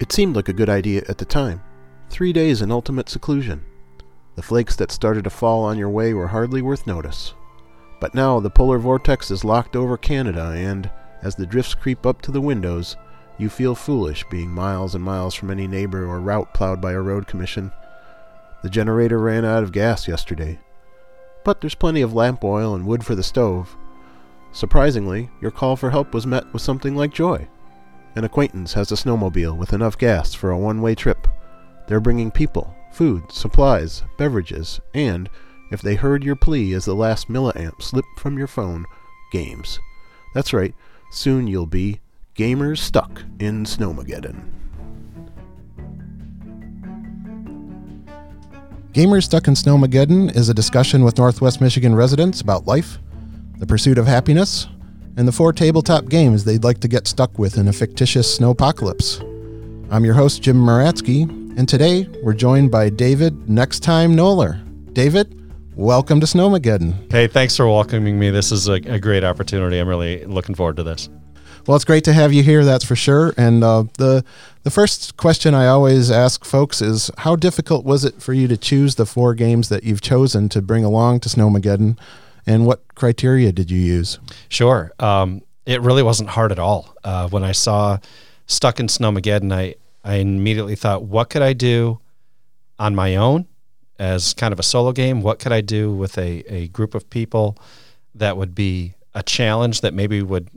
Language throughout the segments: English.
It seemed like a good idea at the time. 3 days in ultimate seclusion. The flakes that started to fall on your way were hardly worth notice. But now the polar vortex is locked over Canada, and, as the drifts creep up to the windows, you feel foolish being miles and miles from any neighbor or route plowed by a road commission. The generator ran out of gas yesterday. But there's plenty of lamp oil and wood for the stove. Surprisingly, your call for help was met with something like joy. An acquaintance has a snowmobile with enough gas for a one-way trip. They're bringing people, food, supplies, beverages, and, if they heard your plea as the last milliamp slipped from your phone, games. That's right, soon you'll be gamers stuck in Snowmageddon. Gamers Stuck in Snowmageddon is a discussion with Northwest Michigan residents about life, the pursuit of happiness, and the 4 tabletop games they'd like to get stuck with in a fictitious snowpocalypse. I'm your host, Jim Maratsky, and today we're joined by David Next Time Knoller. David, welcome to Snowmageddon. Hey, thanks for welcoming me. This is a great opportunity. I'm really looking forward to this. Well, it's great to have you here, that's for sure. And the first question I always ask folks is, how difficult was it for you to choose the 4 games that you've chosen to bring along to Snowmageddon? And what criteria did you use? Sure. It really wasn't hard at all. When I saw Stuck in Snowmageddon, I immediately thought, what could I do on my own as kind of a solo game? What could I do with a group of people that would be a challenge that maybe would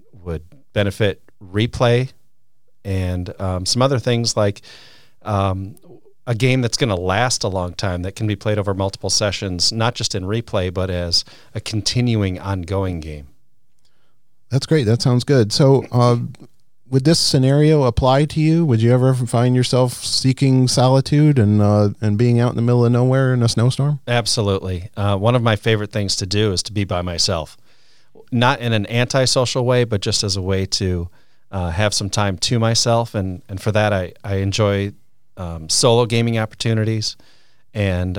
benefit replay, and some other things like a game that's going to last a long time, that can be played over multiple sessions, not just in replay, but as a continuing ongoing game. That's great. That sounds good. So would this scenario apply to you? Would you ever find yourself seeking solitude and being out in the middle of nowhere in a snowstorm? Absolutely. One of my favorite things to do is to be by myself, not in an antisocial way, but just as a way to have some time to myself. And for that, I enjoy solo gaming opportunities. And,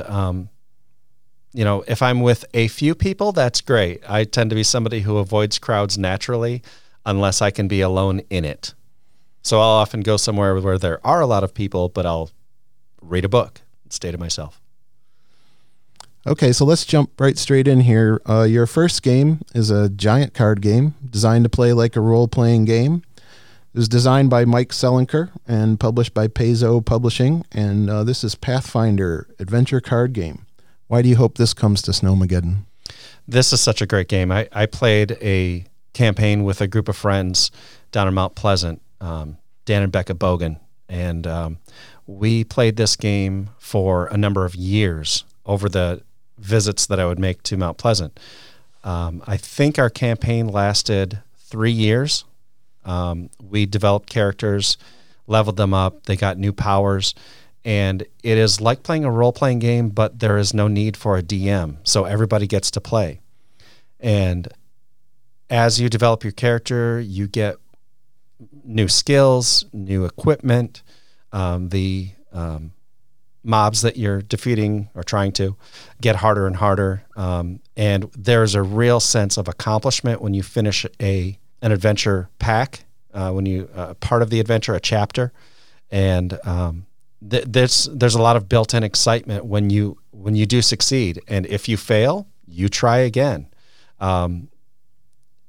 you know, if I'm with a few people, that's great. I tend to be somebody who avoids crowds naturally unless I can be alone in it. So I'll often go somewhere where there are a lot of people, but I'll read a book and stay to myself. Okay, so let's jump right straight in here. Your first game is a giant card game designed to play like a role-playing game. It was designed by Mike Selinker and published by Paizo Publishing, and this is Pathfinder Adventure Card Game. Why do you hope this comes to Snowmageddon? This is such a great game. I played a campaign with a group of friends down in Mount Pleasant, Dan and Becca Bogan, and we played this game for a number of years over the visits that I would make to Mount Pleasant. I think our campaign lasted 3 years. We developed characters, leveled them up, they got new powers, and it is like playing a role-playing game, but there is no need for a DM, so everybody gets to play. And as you develop your character, you get new skills, new equipment, the mobs that you're defeating or trying to get harder and harder. And there's a real sense of accomplishment when you finish an adventure pack, when you part of the adventure, a chapter. And there's a lot of built-in excitement when you do succeed. And if you fail, you try again.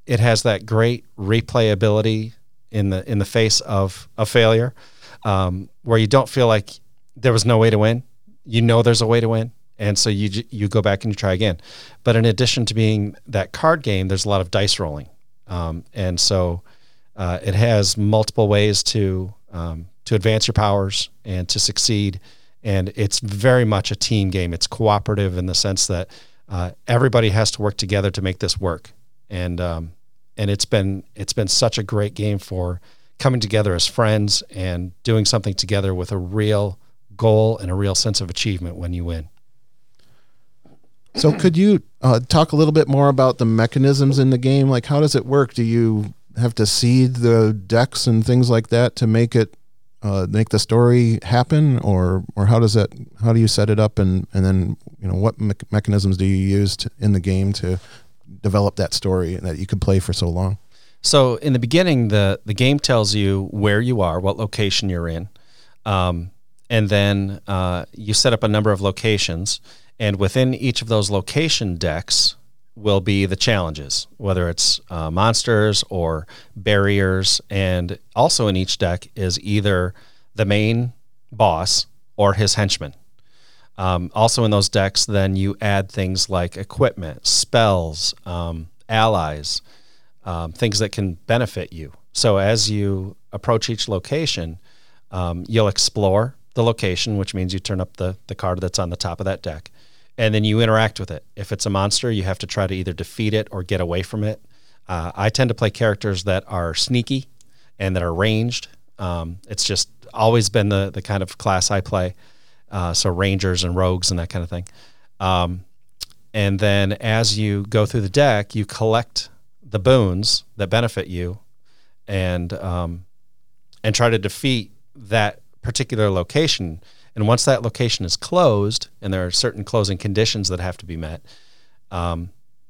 It has that great replayability in the face of a failure, where you don't feel like there was no way to win. You know there's a way to win, and so you go back and you try again. But in addition to being that card game, there's a lot of dice rolling, and so it has multiple ways to advance your powers and to succeed. And it's very much a team game. It's cooperative in the sense that everybody has to work together to make this work. And it's been such a great game for coming together as friends and doing something together with a real goal and a real sense of achievement when you win. So could you talk a little bit more about the mechanisms in the game? Like, how does it work? Do you have to seed the decks and things like that to make it make the story happen, or how do you set it up, and then, you know, what mechanisms do you use in the game to develop that story that you could play for so long? So in the beginning, the game tells you where you are, what location you're in. And then you set up a number of locations, and within each of those location decks will be the challenges, whether it's monsters or barriers. And also in each deck is either the main boss or his henchmen. Also in those decks, then you add things like equipment, spells, allies, things that can benefit you. So as you approach each location, you'll explore the location, which means you turn up the card that's on the top of that deck, and then you interact with it. If it's a monster, you have to try to either defeat it or get away from it. I tend to play characters that are sneaky and that are ranged. It's just always been the kind of class I play. So rangers and rogues and that kind of thing. And then as you go through the deck, you collect the boons that benefit you and try to defeat that particular location. And once that location is closed, and there are certain closing conditions that have to be met,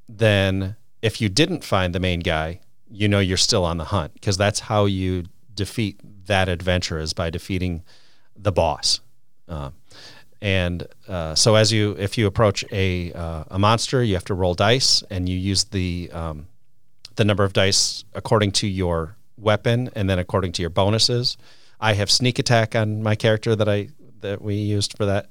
then if you didn't find the main guy, you know you're still on the hunt, because that's how you defeat that adventure, is by defeating the boss. So if you approach a monster, you have to roll dice, and you use the number of dice according to your weapon and then according to your bonuses. I have sneak attack on my character that we used for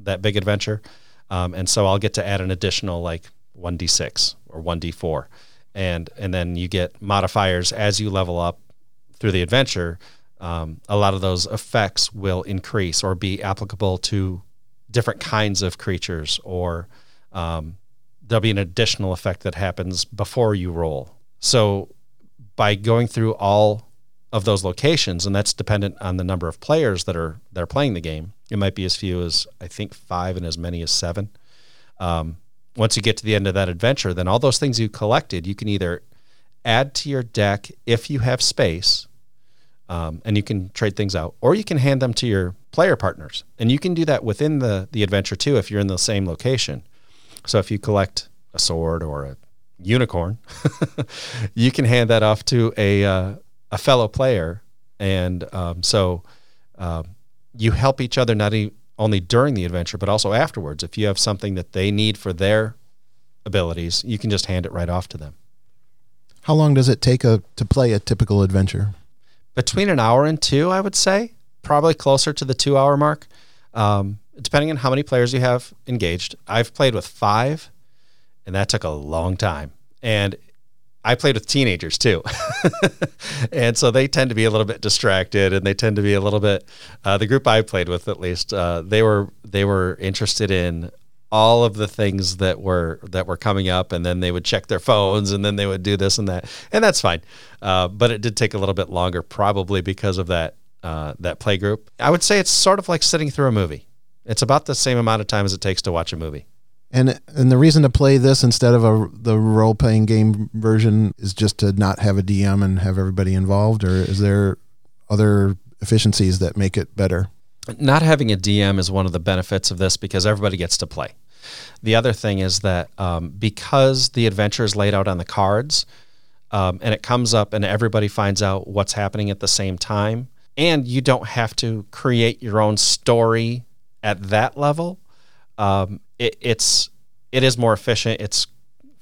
that big adventure. And so I'll get to add an additional like 1d6 or 1d4. And then you get modifiers as you level up through the adventure. A lot of those effects will increase or be applicable to different kinds of creatures, or there'll be an additional effect that happens before you roll. So by going through all of those locations, and that's dependent on the number of players that are playing the game. It might be as few as, I think, 5 and as many as 7. Once you get to the end of that adventure, then all those things you collected, you can either add to your deck if you have space, and you can trade things out, or you can hand them to your player partners. And you can do that within the adventure too, if you're in the same location. So if you collect a sword or a unicorn, you can hand that off to a fellow player. And you help each other not only during the adventure, but also afterwards. If you have something that they need for their abilities, you can just hand it right off to them. How long does it take to play a typical adventure? Between an hour and 2, I would say, probably closer to the 2-hour mark, depending on how many players you have engaged. I've played with 5, and that took a long time. And I played with teenagers too. And so they tend to be a little bit distracted, and they tend to be a little bit, the group I played with at least, they were interested in all of the things that were coming up, and then they would check their phones, and then they would do this and that. And that's fine. But it did take a little bit longer, probably because of that play group. I would say it's sort of like sitting through a movie. It's about the same amount of time as it takes to watch a movie. And the reason to play this instead of the role-playing game version is just to not have a DM and have everybody involved, or is there other efficiencies that make it better? Not having a DM is one of the benefits of this, because everybody gets to play. The other thing is that because the adventure is laid out on the cards, and it comes up and everybody finds out what's happening at the same time, and you don't have to create your own story at that level, It is more efficient. It's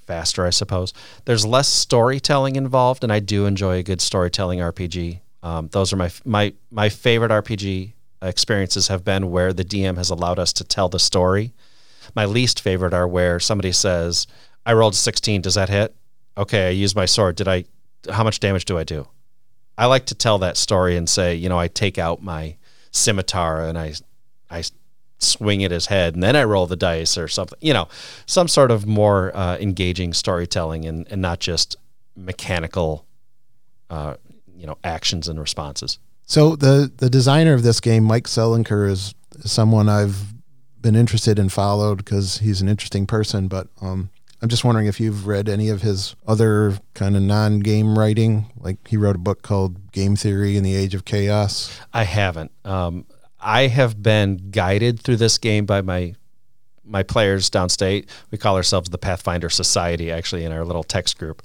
faster, I suppose. There's less storytelling involved, and I do enjoy a good storytelling RPG. Those are my favorite RPG experiences have been where the DM has allowed us to tell the story. My least favorite are where somebody says, "I rolled a 16. Does that hit? Okay, I used my sword. How much damage do I do?" I like to tell that story and say, I take out my scimitar and I swing at his head, and then I roll the dice or something, some sort of more engaging storytelling and not just mechanical, actions and responses. So the designer of this game, Mike Selinker, is someone I've been interested in, followed, because he's an interesting person, but I'm just wondering if you've read any of his other kind of non-game writing. Like, he wrote a book called Game Theory in the Age of Chaos. I haven't. I have been guided through this game by my players downstate. We call ourselves the Pathfinder Society, actually, in our little text group,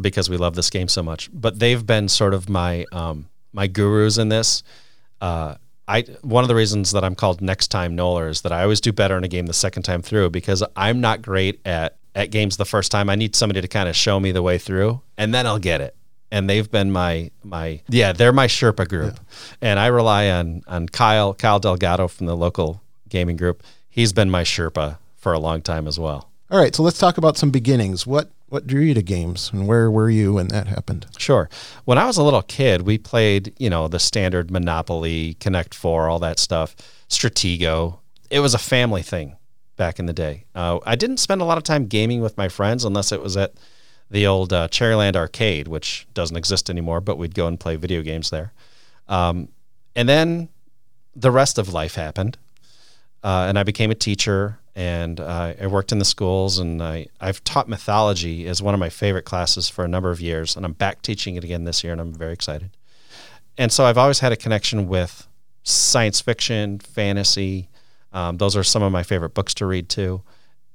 because we love this game so much. But they've been sort of my gurus in this. one of the reasons that I'm called Next Time Knoller is that I always do better in a game the second time through, because I'm not great at games the first time. I need somebody to kind of show me the way through, and then I'll get it. And they've been they're my Sherpa group. Yeah. And I rely on Kyle Delgado from the local gaming group. He's been my Sherpa for a long time as well. All right, so let's talk about some beginnings. What drew you to games, and where were you when that happened? Sure. When I was a little kid, we played, the standard Monopoly, Connect 4, all that stuff, Stratego. It was a family thing back in the day. I didn't spend a lot of time gaming with my friends unless it was at the old Cherryland Arcade, which doesn't exist anymore, but we'd go and play video games there. And then the rest of life happened, and I became a teacher. And I worked in the schools, and I've taught mythology as one of my favorite classes for a number of years, and I'm back teaching it again this year, and I'm very excited. And so I've always had a connection with science fiction, fantasy. Those are some of my favorite books to read too.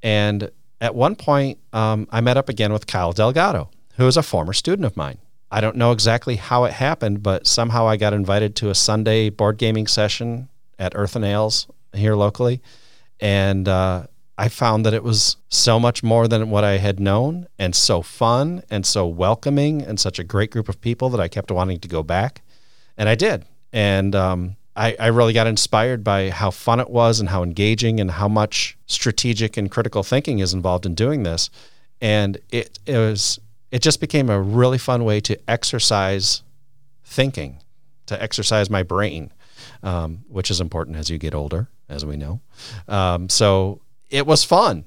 And at one point, I met up again with Kyle Delgado, who is a former student of mine. I don't know exactly how it happened, but somehow I got invited to a Sunday board gaming session at Earth and Ales here locally. And I found that it was so much more than what I had known, and so fun and so welcoming and such a great group of people that I kept wanting to go back. And I did. And I really got inspired by how fun it was and how engaging and how much strategic and critical thinking is involved in doing this. And it just became a really fun way to exercise thinking, to exercise my brain, which is important as you get older, as we know. So it was fun,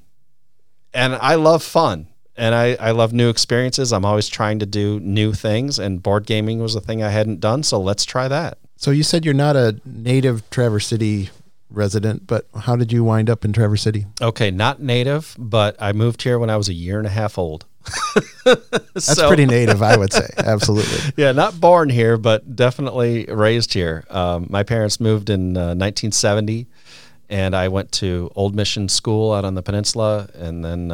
and I love fun, and I love new experiences. I'm always trying to do new things, and board gaming was a thing I hadn't done. So let's try that. So you said you're not a native Traverse City resident, but how did you wind up in Traverse City? Okay. Not native, but I moved here when I was a year and a half old. That's pretty native, I would say. Absolutely. Yeah, not born here, but definitely raised here. My parents moved in 1970, and I went to Old Mission School out on the peninsula, and then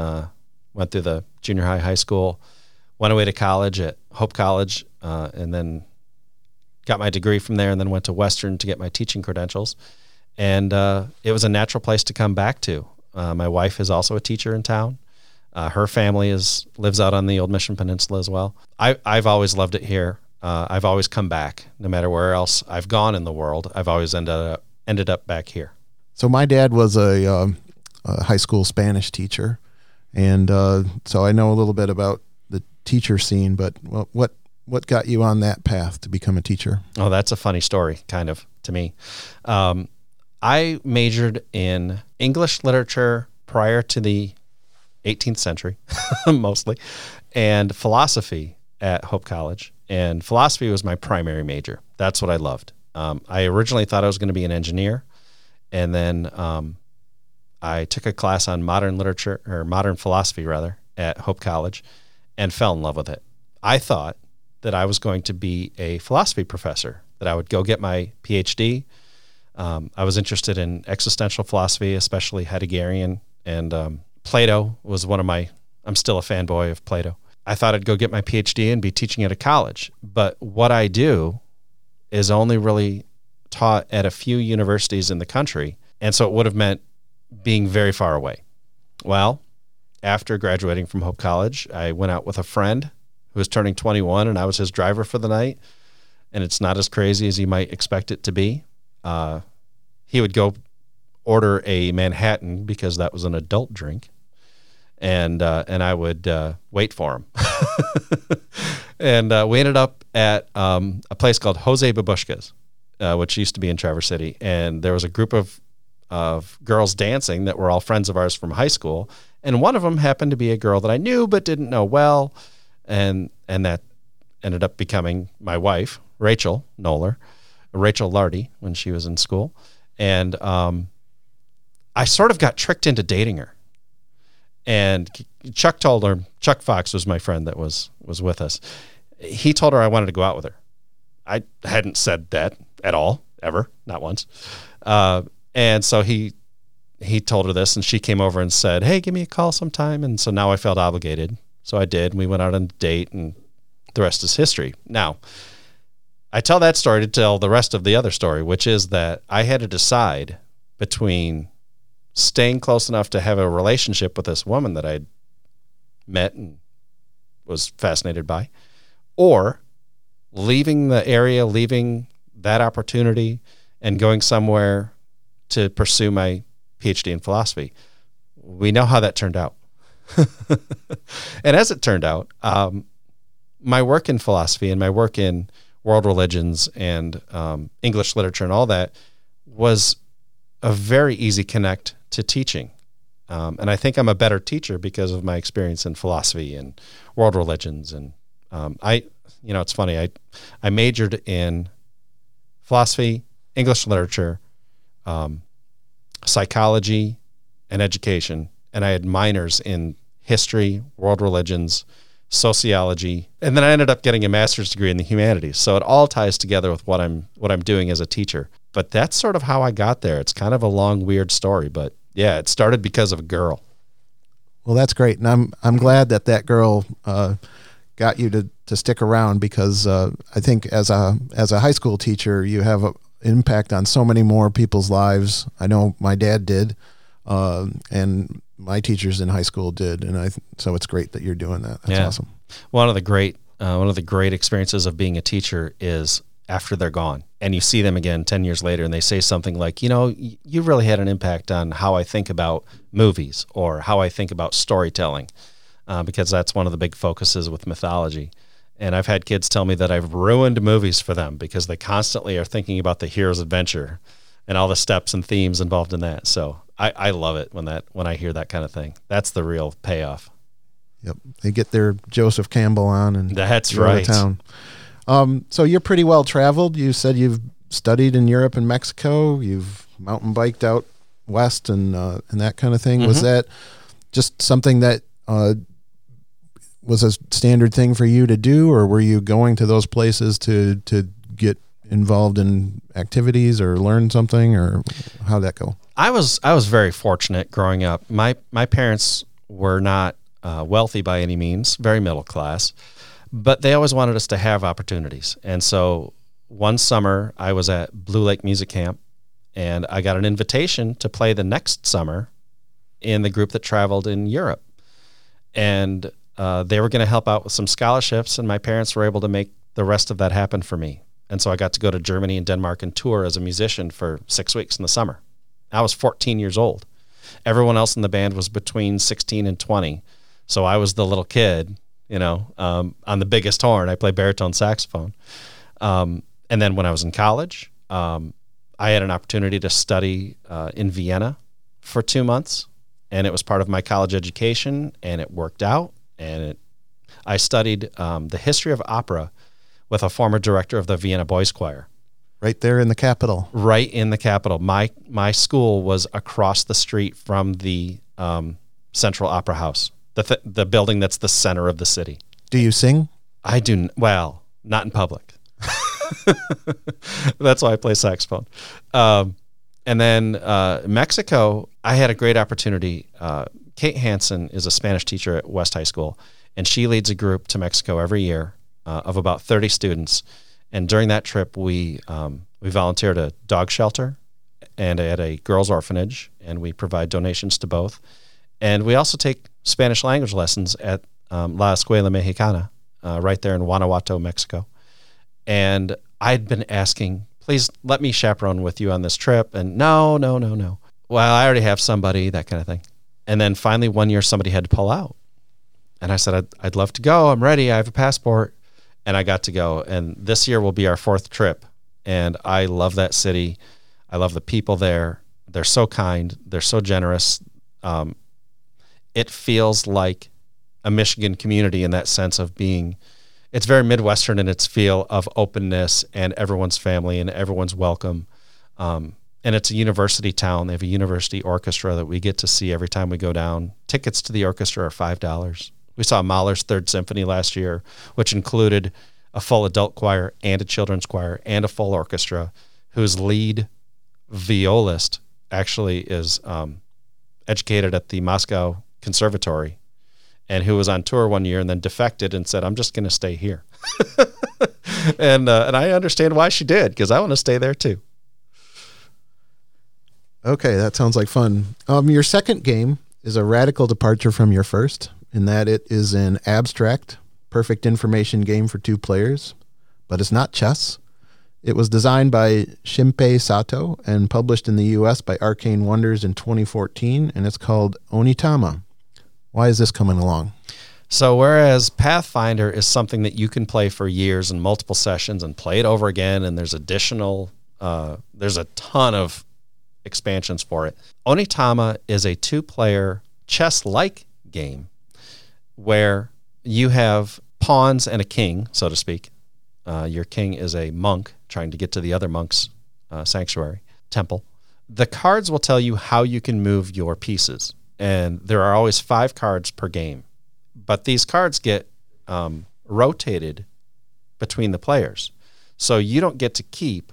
went through the junior high school, went away to college at Hope College, and then got my degree from there, and then went to Western to get my teaching credentials. And it was a natural place to come back to. My wife is also a teacher in town. Her family lives out on the Old Mission Peninsula as well. I've always loved it here. I've always come back, no matter where else I've gone in the world. I've always ended up back here. So my dad was a high school Spanish teacher, and so I know a little bit about the teacher scene. But what got you on that path to become a teacher? Oh, that's a funny story, kind of, to me. I majored in English literature prior to the 18th century, mostly, and philosophy at Hope College. And philosophy was my primary major. That's what I loved. I originally thought I was going to be an engineer. And then I took a class on modern philosophy rather, at Hope College, and fell in love with it. I thought that I was going to be a philosophy professor, that I would go get my PhD. I was interested in existential philosophy, especially Heideggerian, and Plato was one of my, I'm still a fanboy of Plato. I thought I'd go get my PhD and be teaching at a college. But what I do is only really taught at a few universities in the country. And so it would have meant being very far away. Well, after graduating from Hope College, I went out with a friend who was turning 21, and I was his driver for the night. And it's not as crazy as you might expect it to be. He would go order a Manhattan because that was an adult drink. And I would wait for him. And we ended up at a place called Jose Babushka's, which used to be in Traverse City. And there was a group of girls dancing that were all friends of ours from high school. And one of them happened to be a girl that I knew but didn't know well. And that ended up becoming my wife, Rachel Knoller, Rachel Lardy, when she was in school. And I sort of got tricked into dating her. And Chuck Fox was my friend that was with us. He told her I wanted to go out with her. I hadn't said that at all, ever, not once. And so he told her this, and she came over and said, "Hey, give me a call sometime." And so now I felt obligated. So I did, and we went out on a date, and the rest is history. Now, I tell that story to tell the rest of the other story, which is that I had to decide between staying close enough to have a relationship with this woman that I'd met and was fascinated by, or leaving the area, leaving that opportunity and going somewhere to pursue my PhD in philosophy. We know how that turned out. And as it turned out, my work in philosophy and my work in world religions and English literature and all that was a very easy connect to teaching. And I think I'm a better teacher because of my experience in philosophy and world religions. And it's funny. I majored in philosophy, English literature, psychology, and education. And I had minors in history, world religions, sociology, and then I ended up getting a master's degree in the humanities. So it all ties together with what I'm doing as a teacher. But that's sort of how I got there. It's kind of a long, weird story, but yeah, it started because of a girl. Well, that's great, and I'm glad that girl got you to stick around, because I think as a high school teacher, you have an impact on so many more people's lives. I know my dad did, and my teachers in high school did, and so it's great that you're doing that. That's awesome. One of the great experiences of being a teacher is after they're gone and you see them again 10 years later and they say something like, you know, you really had an impact on how I think about movies or how I think about storytelling, because that's one of the big focuses with mythology. And I've had kids tell me that I've ruined movies for them because they constantly are thinking about the hero's adventure and all the steps and themes involved in that. So I love it when I hear that kind of thing. That's the real payoff. Yep. They get their Joseph Campbell on and that's right. Town. So you're pretty well traveled. You said you've studied in Europe and Mexico. You've mountain biked out west and that kind of thing. Mm-hmm. Was that just something that was a standard thing for you to do, or were you going to those places to get involved in activities or learn something, or how'd that go? I was very fortunate growing up. My parents were not wealthy by any means, very middle class, but they always wanted us to have opportunities. And so one summer I was at Blue Lake Music Camp and I got an invitation to play the next summer in the group that traveled in Europe. And they were going to help out with some scholarships, and my parents were able to make the rest of that happen for me. And so I got to go to Germany and Denmark and tour as a musician for 6 weeks in the summer. I was 14 years old. Everyone else in the band was between 16 and 20. So I was the little kid, on the biggest horn. I play baritone saxophone. And then when I was in college, I had an opportunity to study in Vienna for 2 months, and it was part of my college education, and it worked out. And I studied the history of opera with a former director of the Vienna Boys Choir. Right there in the capital. Right in the capital. My school was across the street from the Central Opera House, the building that's the center of the city. Do you sing? I do. Well, not in public. That's why I play saxophone. And then Mexico, I had a great opportunity. Kate Hansen is a Spanish teacher at West High School, and she leads a group to Mexico every year of about 30 students. And during that trip, we volunteered at a dog shelter and at a girls' orphanage, and we provide donations to both. And we also take Spanish language lessons at La Escuela Mexicana, right there in Guanajuato, Mexico. And I'd been asking, please let me chaperone with you on this trip. And no. Well, I already have somebody, that kind of thing. And then finally one year somebody had to pull out. And I said, I'd love to go. I'm ready. I have a passport. And I got to go, and this year will be our fourth trip. And I love that city. I love the people there. They're so kind. They're so generous. It feels like a Michigan community in that sense of being, it's very Midwestern in its feel of openness and everyone's family and everyone's welcome. And it's a university town. They have a university orchestra that we get to see every time we go down. Tickets to the orchestra are $5. We saw Mahler's Third Symphony last year, which included a full adult choir and a children's choir and a full orchestra, whose lead violist actually is educated at the Moscow Conservatory, and who was on tour one year and then defected and said, I'm just going to stay here. And I understand why she did, because I want to stay there too. Okay, that sounds like fun. Your second game is a radical departure from your first, in that it is an abstract, perfect information game for two players, but it's not chess. It was designed by Shinpei Sato and published in the U.S. by Arcane Wonders in 2014, and it's called Onitama. Why is this coming along? So whereas Pathfinder is something that you can play for years and multiple sessions and play it over again, and there's additional, there's a ton of expansions for it, Onitama is a two-player chess-like game where you have pawns and a king, so to speak. Your king is a monk trying to get to the other monk's sanctuary, temple. The cards will tell you how you can move your pieces, and there are always 5 cards per game. But these cards get rotated between the players, so you don't get to keep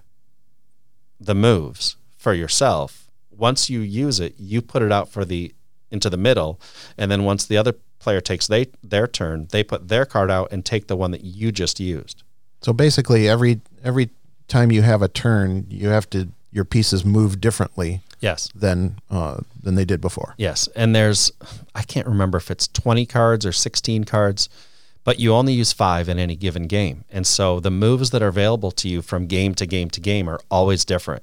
the moves for yourself. Once you use it, you put it out for the into the middle, and then once the other player takes their turn, they put their card out and take the one that you just used. So basically, every time you have a turn, you have to your pieces move differently. Yes. Than they did before. Yes, and there's, I can't remember if it's 20 cards or 16 cards, but you only use 5 in any given game, and so the moves that are available to you from game to game to game are always different.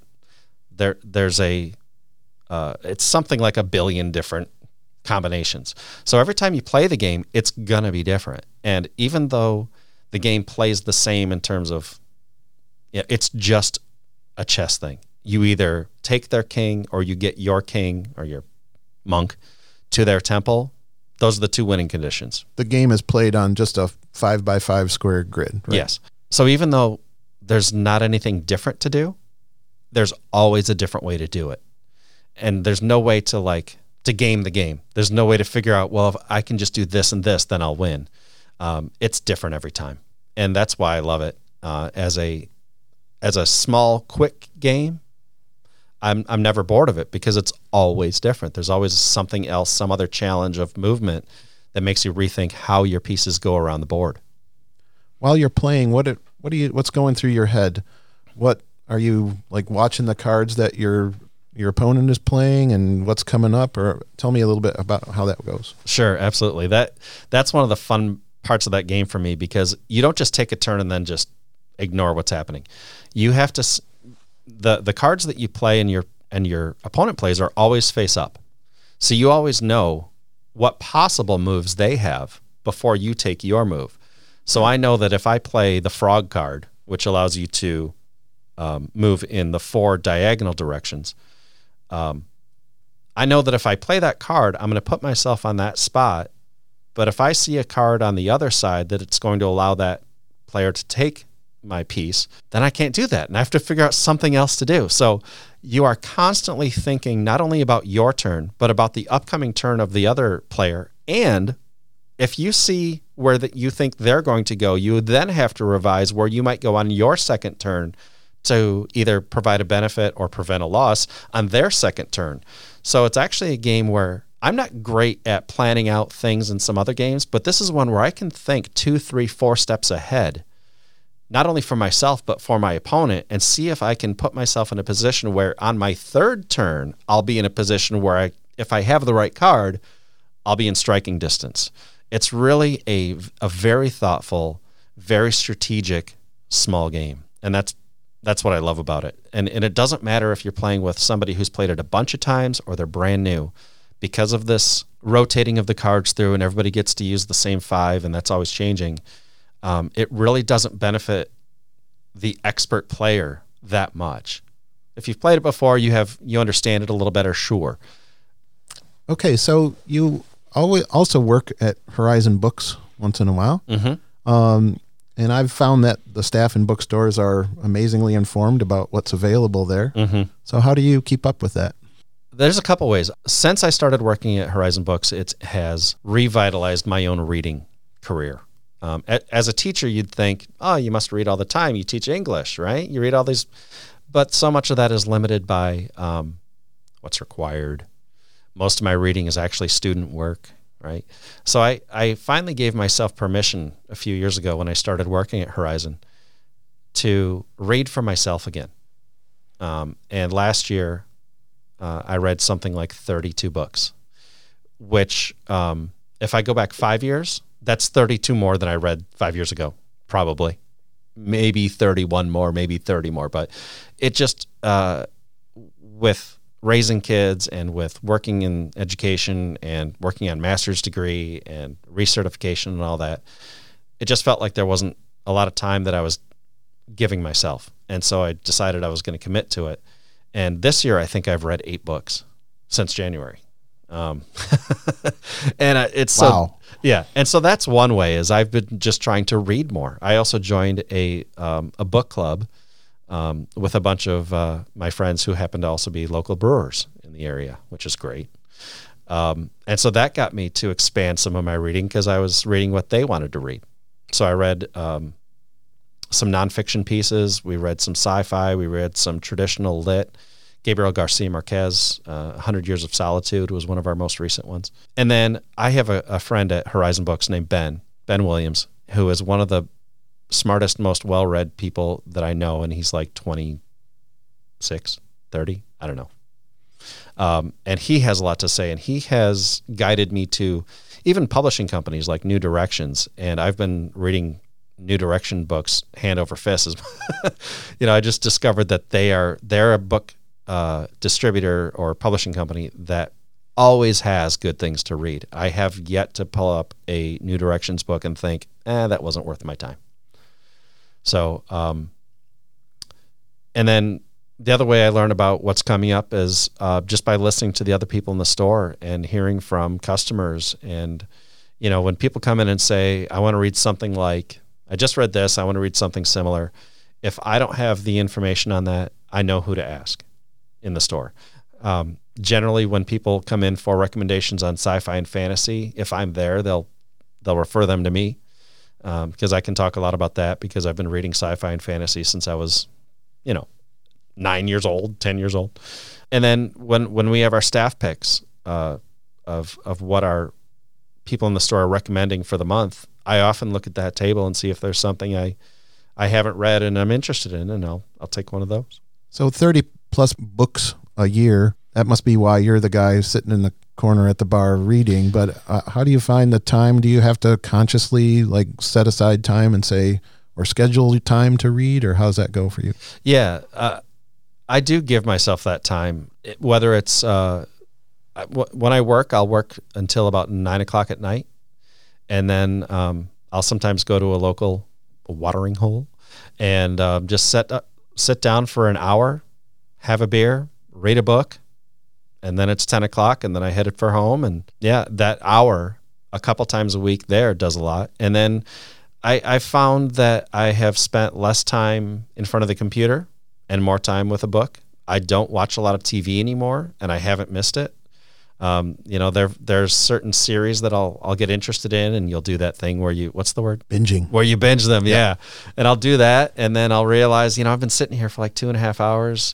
There's it's something like 1 billion different combinations. So every time you play the game, it's gonna be different, and even though the game plays the same in terms of, it's just a chess thing. You either take their king or you get your king or your monk to their temple. Those are the two winning conditions. The game is played on just a 5x5 square grid, right? Yes. So even though there's not anything different to do, there's always a different way to do it. And there's no way to to game the game. There's no way to figure out, well, if I can just do this and this, then I'll win. It's different every time. And that's why I love it. As a small, quick game, I'm never bored of it because it's always different. There's always something else, some other challenge of movement that makes you rethink how your pieces go around the board. While you're playing, what's going through your head? What are you watching the cards that your opponent is playing and what's coming up? Or tell me a little bit about how that goes. Sure, absolutely. That's one of the fun parts of that game for me, because you don't just take a turn and then just ignore what's happening. You have to. The cards that you play and your opponent plays are always face up. So you always know what possible moves they have before you take your move. So I know that if I play the frog card, which allows you to move in the 4 diagonal directions, I know that if I play that card, I'm going to put myself on that spot. But if I see a card on the other side that it's going to allow that player to take my piece, then I can't do that. And I have to figure out something else to do. So you are constantly thinking not only about your turn, but about the upcoming turn of the other player. And if you see where that you think they're going to go, you then have to revise where you might go on your second turn to either provide a benefit or prevent a loss on their second turn. So it's actually a game where I'm not great at planning out things in some other games, but this is one where I can think 2, 3, 4 steps ahead, not only for myself, but for my opponent, and see if I can put myself in a position where on my third turn, I'll be in a position where if I have the right card, I'll be in striking distance. It's really a very thoughtful, very strategic small game. And that's what I love about it. And it doesn't matter if you're playing with somebody who's played it a bunch of times or they're brand new, because of this rotating of the cards through and everybody gets to use the same 5 and that's always changing. It really doesn't benefit the expert player that much. If you've played it before, you understand it a little better, sure. Okay, so you always also work at Horizon Books once in a while. Mm-hmm. And I've found that the staff in bookstores are amazingly informed about what's available there. Mm-hmm. So how do you keep up with that? There's a couple ways. Since I started working at Horizon Books, it has revitalized my own reading career. As a teacher, you'd think, oh, you must read all the time. You teach English, right? You read all these, but so much of that is limited by what's required. Most of my reading is actually student work, right? So I finally gave myself permission a few years ago when I started working at Horizon to read for myself again. And last year, I read something like 32 books, which if I go back 5 years, that's 32 more than I read 5 years ago, probably. Maybe 31 more, maybe 30 more. But it just, with raising kids and with working in education and working on master's degree and recertification and all that, it just felt like there wasn't a lot of time that I was giving myself. And so I decided I was going to commit to it. And this year, I think I've read 8 books since January. And it's wow. So, yeah. And so that's one way is I've been just trying to read more. I also joined a book club with a bunch of my friends who happen to also be local brewers in the area, which is great. And so that got me to expand some of my reading because I was reading what they wanted to read. So I read some nonfiction pieces. We read some sci-fi. We read some traditional lit. Gabriel Garcia Marquez, 100 Years of Solitude was one of our most recent ones. And then I have a friend at Horizon Books named Ben Williams, who is one of the smartest, most well-read people that I know. And he's like 26, 30, I don't know. And he has a lot to say. And he has guided me to even publishing companies like New Directions. And I've been reading New Direction books hand over fist. You know, I just discovered that they're a book distributor or publishing company that always has good things to read. I have yet to pull up a New Directions book and think, that wasn't worth my time. So, and then the other way I learn about what's coming up is just by listening to the other people in the store and hearing from customers. And, you know, when people come in and say, I want to read something like, I just read this, I want to read something similar. If I don't have the information on that, I know who to ask in the store. Generally when people come in for recommendations on sci-fi and fantasy, if I'm there, they'll refer them to me. Because I can talk a lot about that because I've been reading sci-fi and fantasy since I was, 9 years old, 10 years old. And then when we have our staff picks, of what our people in the store are recommending for the month, I often look at that table and see if there's something I haven't read and I'm interested in, and I'll take one of those. So 30 plus books a year. That must be why you're the guy sitting in the corner at the bar reading. But how do you find the time? Do you have to consciously set aside time and say, or schedule time to read, or how's that go for you? Yeah. I do give myself that time, whether it's, when I work, I'll work until about 9:00 at night. And then, I'll sometimes go to a local watering hole and, just sit down for an hour, have a beer, read a book, and then it's 10 o'clock and then I headed for home. And yeah, that hour a couple times a week there does a lot. And then I found that I have spent less time in front of the computer and more time with a book. I don't watch a lot of TV anymore and I haven't missed it. There's certain series that I'll get interested in, and you'll do that thing where you, what's the word? Binging. Where you binge them. Yeah. And I'll do that. And then I'll realize, I've been sitting here for 2.5 hours,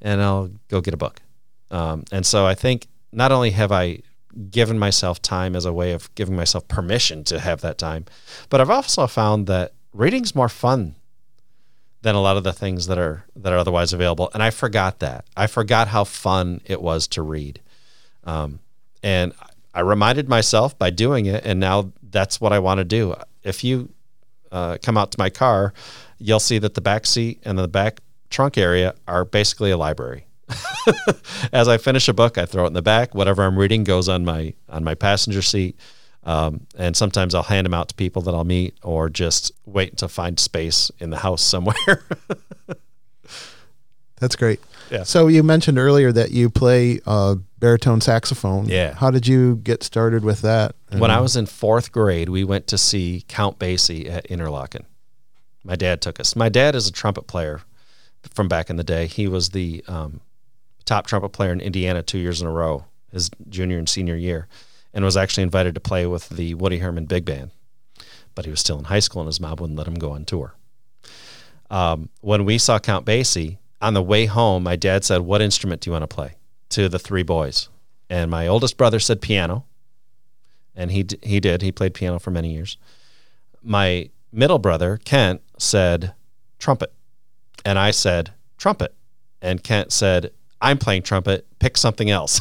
and I'll go get a book. And so I think not only have I given myself time as a way of giving myself permission to have that time, but I've also found that reading's more fun than a lot of the things that are otherwise available. And I forgot that. I forgot how fun it was to read. And I reminded myself by doing it, and now that's what I want to do. If you come out to my car, you'll see that the back seat and the back trunk area are basically a library. As I finish a book, I throw it in the back. Whatever I'm reading goes on my passenger seat. And sometimes I'll hand them out to people that I'll meet, or just wait to find space in the house somewhere. That's great. Yeah. So you mentioned earlier that you play baritone saxophone. Yeah. How did you get started with that? When I was in 4th grade, we went to see Count Basie at Interlaken. My dad took us. My dad is a trumpet player from back in the day. He was the top trumpet player in Indiana 2 years in a row, his junior and senior year, and was actually invited to play with the Woody Herman Big Band. But he was still in high school, and his mom wouldn't let him go on tour. When we saw Count Basie, on the way home, my dad said, "What instrument do you want to play?" to the three boys. And my oldest brother said piano. And he did. He played piano for many years. My middle brother, Kent, said trumpet. And I said, trumpet. And Kent said, I'm playing trumpet, pick something else.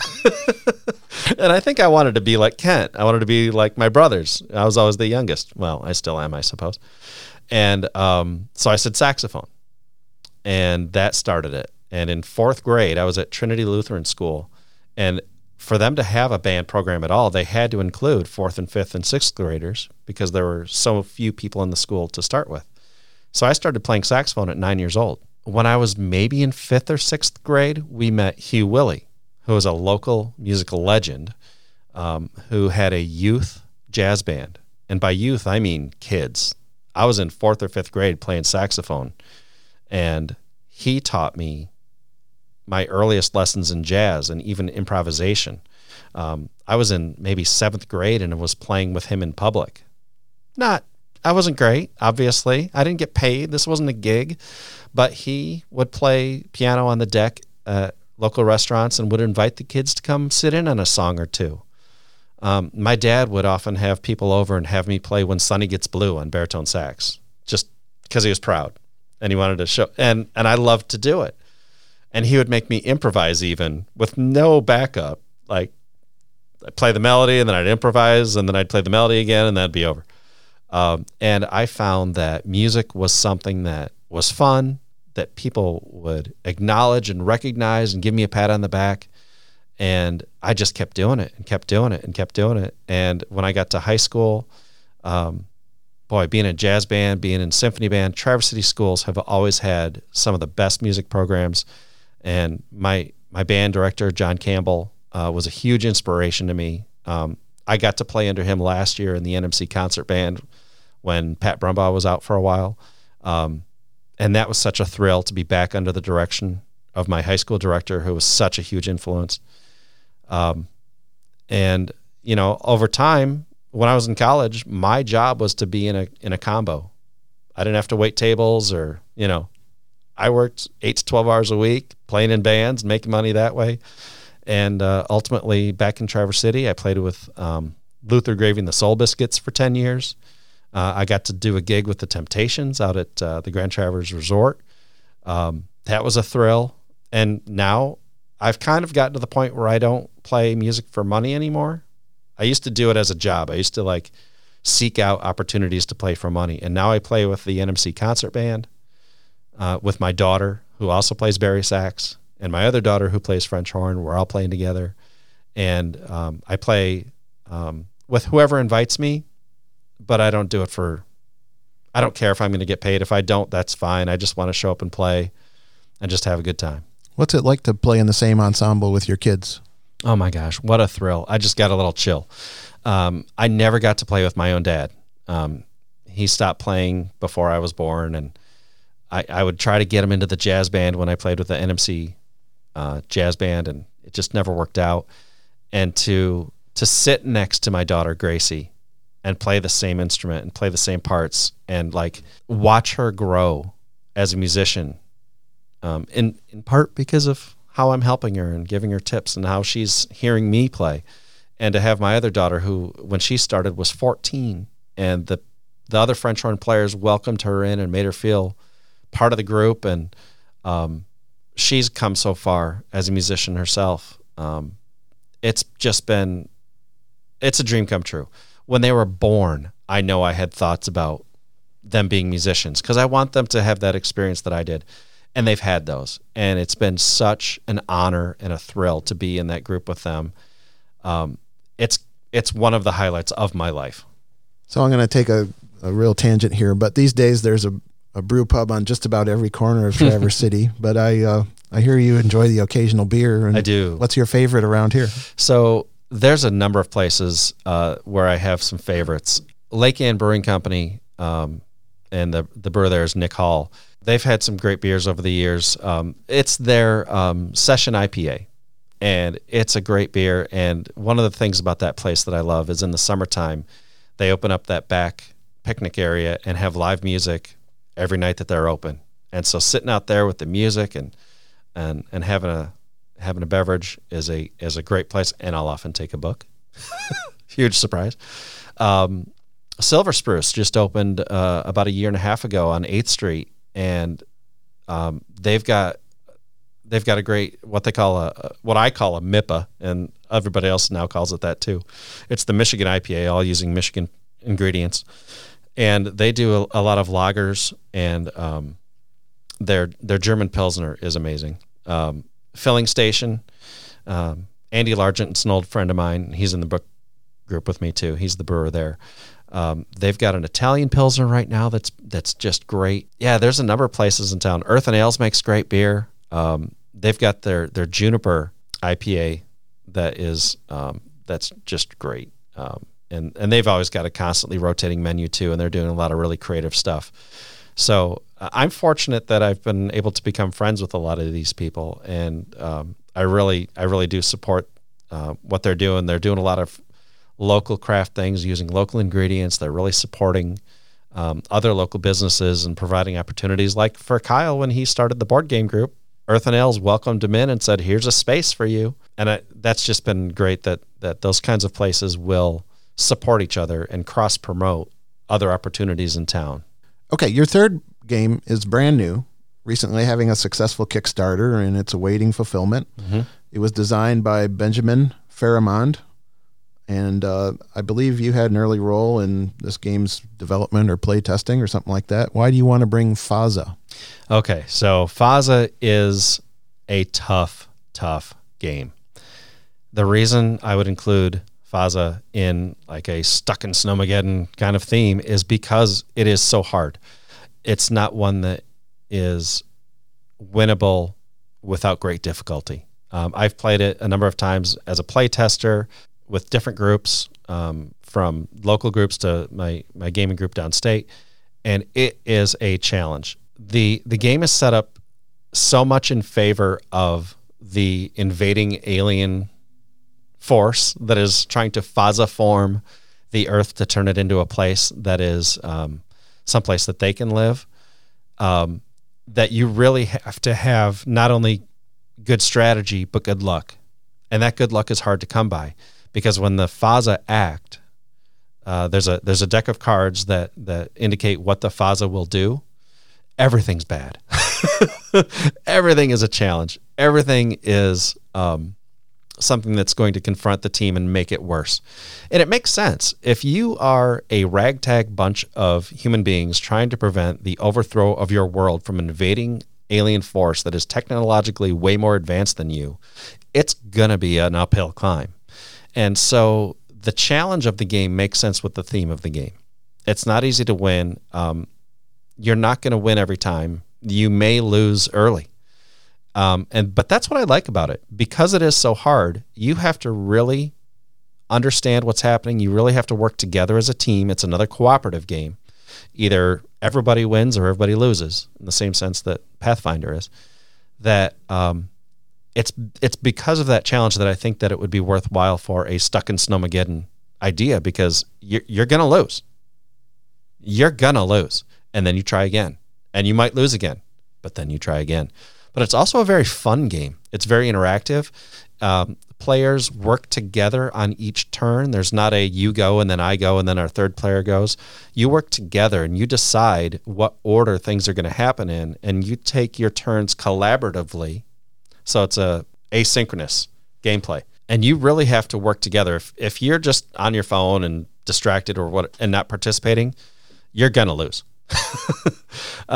And I think I wanted to be like Kent. I wanted to be like my brothers. I was always the youngest. Well, I still am, I suppose. And so I said saxophone. And that started it. And in fourth grade, I was at Trinity Lutheran School. And for them to have a band program at all, they had to include fourth and fifth and sixth graders because there were so few people in the school to start with. So I started playing saxophone at 9 years old. When I was maybe in fifth or sixth grade, we met Hugh Willey, who was a local musical legend, who had a youth jazz band. And by youth, I mean kids. I was in fourth or fifth grade playing saxophone, and he taught me my earliest lessons in jazz and even improvisation. I was in maybe seventh grade and was playing with him in public. I wasn't great, obviously. I didn't get paid. This wasn't a gig. But he would play piano on the deck at local restaurants and would invite the kids to come sit in on a song or two. My dad would often have people over and have me play When Sunny Gets Blue on baritone sax, just because he was proud and he wanted to show. And I loved to do it. And he would make me improvise even with no backup. Like, I'd play the melody and then I'd improvise and then I'd play the melody again and that'd be over. And I found that music was something that was fun, that people would acknowledge and recognize and give me a pat on the back. And I just kept doing it and kept doing it and kept doing it. And when I got to high school, being in a jazz band, being in symphony band, Traverse City schools have always had some of the best music programs. And my band director, John Campbell, was a huge inspiration to me. I got to play under him last year in the NMC Concert Band, when Pat Brumbaugh was out for a while. And that was such a thrill to be back under the direction of my high school director, who was such a huge influence. Over time, when I was in college, my job was to be in a combo. I didn't have to wait tables or, I worked 8 to 12 hours a week playing in bands, making money that way. And ultimately back in Traverse City, I played with Luther Gravy and the Soul Biscuits for 10 years. I got to do a gig with the Temptations out at the Grand Traverse Resort. That was a thrill. And now I've kind of gotten to the point where I don't play music for money anymore. I used to do it as a job. I used to seek out opportunities to play for money. And now I play with the NMC Concert Band, with my daughter, who also plays Barry Sax, and my other daughter, who plays French horn. We're all playing together. And I play with whoever invites me. But I don't do it I don't care if I'm going to get paid. If I don't, that's fine. I just want to show up and play and just have a good time. What's it like to play in the same ensemble with your kids? Oh my gosh, what a thrill. I just got a little chill. I never got to play with my own dad. He stopped playing before I was born, and I would try to get him into the jazz band when I played with the NMC jazz band, and it just never worked out. And to sit next to my daughter, Gracie, and play the same instrument and play the same parts and watch her grow as a musician, in part because of how I'm helping her and giving her tips and how she's hearing me play. And to have my other daughter, who when she started was 14, and the other French horn players welcomed her in and made her feel part of the group. And she's come so far as a musician herself. It's a dream come true. When they were born, I know I had thoughts about them being musicians because I want them to have that experience that I did. And they've had those. And it's been such an honor and a thrill to be in that group with them. It's one of the highlights of my life. So I'm going to take a real tangent here, but these days there's a brew pub on just about every corner of Traverse City, but I hear you enjoy the occasional beer. And I do. What's your favorite around here? So there's a number of places where I have some favorites. Lake Ann Brewing Company, and the brewer there is Nick Hall. They've had some great beers over the years. It's their Session IPA, and it's a great beer. And one of the things about that place that I love is in the summertime, they open up that back picnic area and have live music every night that they're open. And so sitting out there with the music and having a beverage is a great place, and I'll often take a book. Huge surprise. Silver Spruce just opened about a year and a half ago on 8th Street, and they've got a great, what I call a MIPA, and everybody else now calls it that too. It's the Michigan IPA, all using Michigan ingredients, and they do a lot of lagers, and their German Pilsner is amazing. Filling Station, Andy Largent's an old friend of mine. He's in the book group with me too. He's the brewer there. They've got an Italian Pilsner right now that's just great. Yeah, there's a number of places in town. Earth and Ales makes great beer. They've got their Juniper IPA that is that's just great. And they've always got a constantly rotating menu too, and they're doing a lot of really creative stuff. So I'm fortunate that I've been able to become friends with a lot of these people, and I really do support what they're doing. They're doing a lot of local craft things using local ingredients. They're really supporting other local businesses and providing opportunities. Like for Kyle, when he started the board game group, Earth and Ales welcomed him in and said, here's a space for you. And that's just been great that those kinds of places will support each other and cross promote other opportunities in town. Okay. Your third game is brand new, recently having a successful Kickstarter, and it's awaiting fulfillment. Mm-hmm. It was designed by Benjamin Faramond, and I believe you had an early role in this game's development or play testing or something like that. Why do you want to bring Faza? Okay, so Faza is a tough, tough game. The reason I would include Faza in like a stuck in Snowmageddon kind of theme is because it is so hard. It's not one that is winnable without great difficulty. I've played it a number of times as a play tester with different groups, from local groups to my gaming group downstate, and it is a challenge. The game is set up so much in favor of the invading alien force that is trying to Faza form the Earth to turn it into a place that is someplace that they can live, that you really have to have not only good strategy but good luck, and that good luck is hard to come by. Because when the Faza act, there's a deck of cards that indicate what the Faza will do. Everything's bad. Everything is a challenge. Everything is something that's going to confront the team and make it worse. And it makes sense. If you are a ragtag bunch of human beings trying to prevent the overthrow of your world from invading alien force that is technologically way more advanced than you, it's going to be an uphill climb. And so the challenge of the game makes sense with the theme of the game. It's not easy to win. You're not going to win every time. You may lose early. But that's what I like about it. Because it is so hard, you have to really understand what's happening. You really have to work together as a team. It's another cooperative game. Either everybody wins or everybody loses, in the same sense that Pathfinder is. That it's because of that challenge that I think that it would be worthwhile for a stuck in Snowmageddon idea, because you're going to lose. You're going to lose. And then you try again, and you might lose again, but then you try again. But it's also a very fun game. It's very interactive. Players work together on each turn. There's not a you go and then I go and then our third player goes. You work together and you decide what order things are going to happen in, and you take your turns collaboratively. So it's a asynchronous gameplay, and you really have to work together. If you're just on your phone and distracted or what and not participating, you're gonna lose.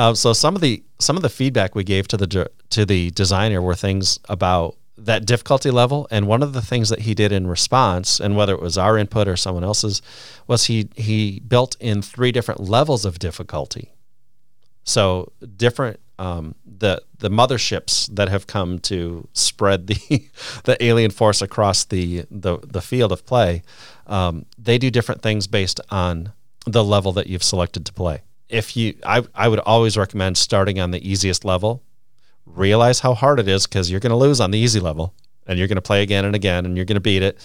So some of the feedback we gave to the designer were things about that difficulty level, and one of the things that he did in response, and whether it was our input or someone else's, was he built in 3 different levels of difficulty. So different. The motherships that have come to spread the alien force across the field of play, they do different things based on the level that you've selected to play. I would always recommend starting on the easiest level. Realize how hard it is, because you're going to lose on the easy level, and you're going to play again and again, and you're going to beat it,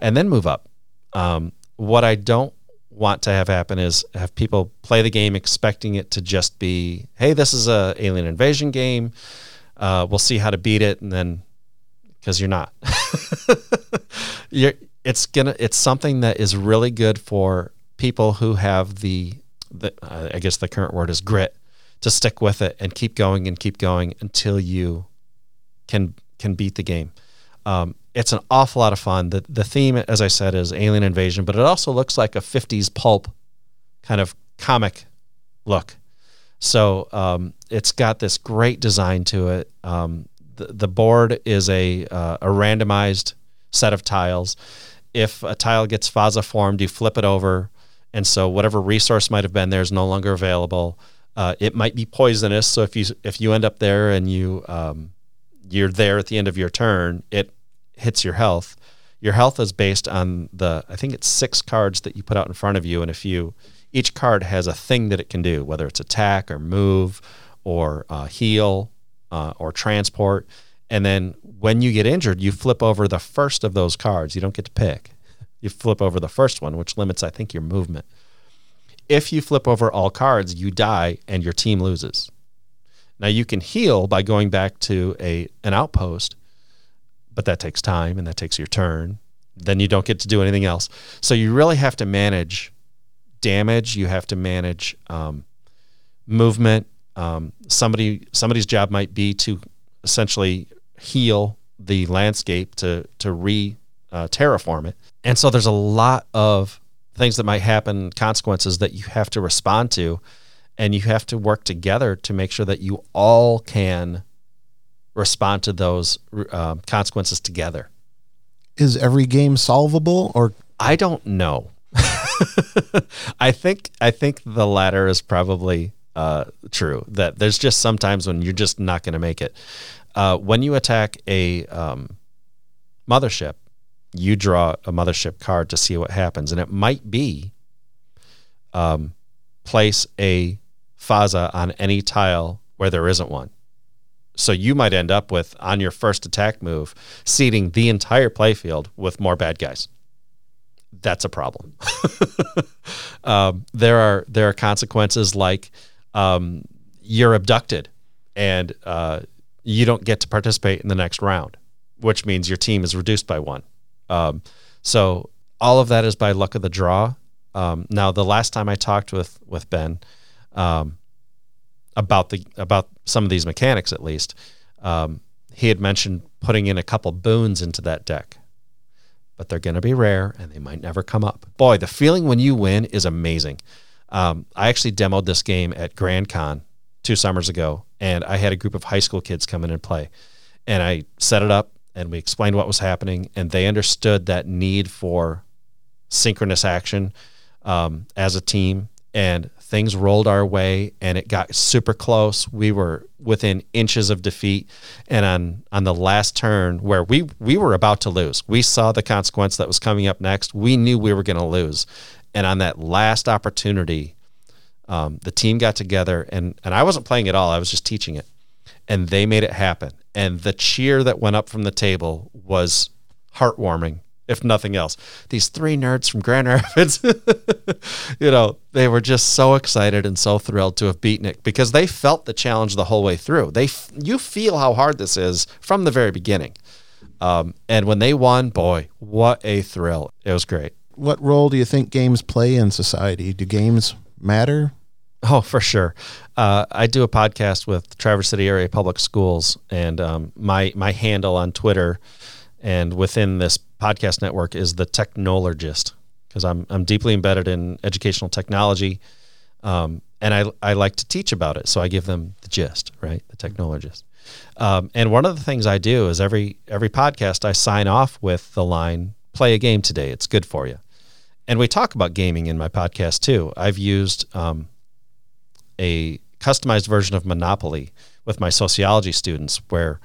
and then move up. What I don't want to have happen is have people play the game expecting it to just be, hey, this is a alien invasion game. We'll see how to beat it. And then, cause you're not, it's something that is really good for people who have the I guess the current word is grit, to stick with it and keep going and keep going until you can beat the game. It's an awful lot of fun. The theme, as I said, is alien invasion, but it also looks like a 50s pulp kind of comic look. So it's got this great design to it. The board is a randomized set of tiles. If a tile gets Faza formed, you flip it over, and so whatever resource might have been there is no longer available. It might be poisonous, so if you end up there and you're there at the end of your turn, it hits your health. Your health is based on I think it's 6 cards that you put out in front of you, and each card has a thing that it can do, whether it's attack or move or heal or transport. And then when you get injured, you flip over the first of those cards. You don't get to pick. You flip over the first one, which limits, I think, your movement. If you flip over all cards, you die and your team loses. Now, you can heal by going back to an outpost, but that takes time and that takes your turn. Then you don't get to do anything else. So you really have to manage damage. You have to manage movement. Somebody's job might be to essentially heal the landscape to terraform it. And so there's a lot of things that might happen, consequences that you have to respond to, and you have to work together to make sure that you all can respond to those consequences together. Is every game solvable, or? I don't know. I think the latter is probably true, that there's just sometimes when you're just not going to make it. When you attack a mothership, you draw a mothership card to see what happens, and it might be place a Faza on any tile where there isn't one. So you might end up with, on your first attack move, seeding the entire playfield with more bad guys. That's a problem. There are consequences like you're abducted and you don't get to participate in the next round, which means your team is reduced by 1. So all of that is by luck of the draw. Now, the last time I talked with Ben about some of these mechanics, at least, he had mentioned putting in a couple boons into that deck, but they're going to be rare and they might never come up. Boy, the feeling when you win is amazing. I actually demoed this game at Grand Con 2 summers ago, and I had a group of high school kids come in and play, and I set it up and we explained what was happening, and they understood that need for synchronous action as a team, and things rolled our way and it got super close. We were within inches of defeat, and on the last turn where we were about to lose, we saw the consequence that was coming up next. We knew we were going to lose. And on that last opportunity, the team got together, and I wasn't playing at all. I was just teaching it. And they made it happen. And the cheer that went up from the table was heartwarming, if nothing else. These 3 nerds from Grand Rapids, they were just so excited and so thrilled to have beaten it, because they felt the challenge the whole way through. You feel how hard this is from the very beginning. And when they won, boy, what a thrill. It was great. What role do you think games play in society? Do games matter? Oh, for sure. I do a podcast with Traverse City Area Public Schools, and my handle on Twitter and within this podcast network is the Technologist, because I'm deeply embedded in educational technology, and I like to teach about it, so I give them the gist, right? The Technologist. And one of the things I do is every podcast I sign off with the line, "Play a game today. It's good for you." And we talk about gaming in my podcast too. I've used a customized version of Monopoly with my sociology students, where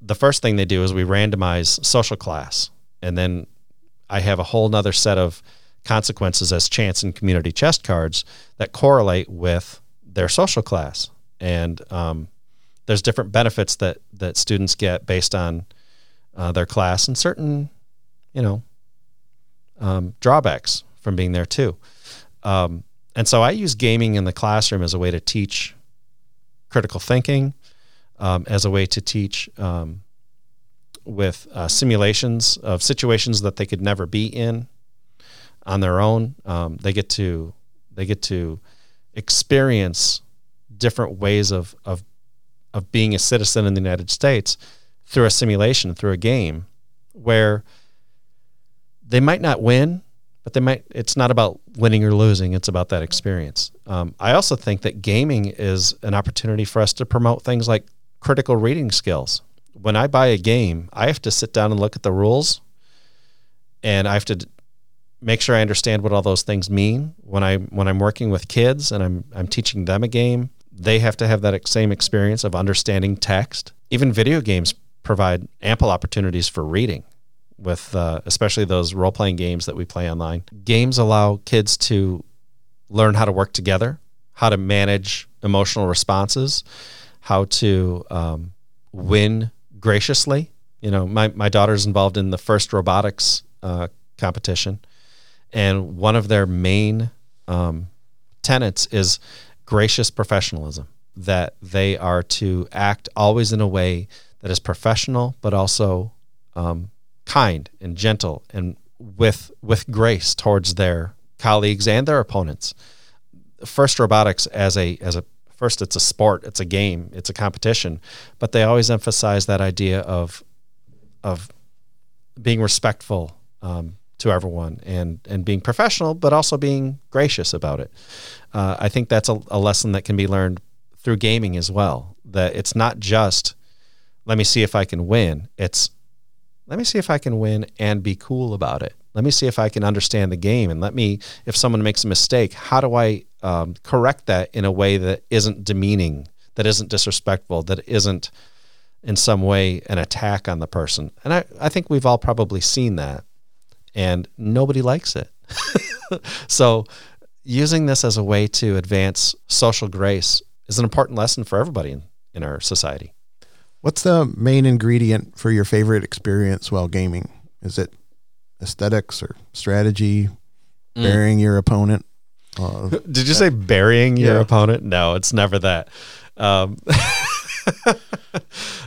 the first thing they do is we randomize social class. And then I have a whole nother set of consequences as chance and community chess cards that correlate with their social class. And there's different benefits that students get based on their class, and certain, drawbacks from being there too. And so I use gaming in the classroom as a way to teach critical thinking, as a way to teach with simulations of situations that they could never be in on their own. They get to experience different ways of being a citizen in the United States through a simulation, through a game, where they might not win, but they might. It's not about winning or losing. It's about that experience. I also think that gaming is an opportunity for us to promote things like critical reading skills. When I buy a game, I have to sit down and look at the rules, and I have to make sure I understand what all those things mean. When I'm working with kids and I'm teaching them a game, they have to have that same experience of understanding text. Even video games provide ample opportunities for reading, with especially those role-playing games that we play online. Games allow kids to learn how to work together, how to manage emotional responses, how to win graciously. You know, my daughter's involved in the FIRST Robotics competition, and one of their main tenets is gracious professionalism, that they are to act always in a way that is professional, but also kind and gentle and with grace towards their colleagues and their opponents. FIRST Robotics as a it's a sport, it's a game, it's a competition, but they always emphasize that idea of being respectful to everyone and being professional, but also being gracious about it. I think that's a lesson that can be learned through gaming as well, that it's not just, let me see if I can win. It's, let me see if I can win and be cool about it. Let me see if I can understand the game, and let me, if someone makes a mistake, how do I correct that in a way that isn't demeaning, that isn't disrespectful, that isn't in some way an attack on the person. And I think we've all probably seen that, and nobody likes it. So using this as a way to advance social grace is an important lesson for everybody in our society. What's the main ingredient for your favorite experience while gaming? Is it aesthetics or strategy, burying your opponent? Did you say burying your opponent? No, it's never that.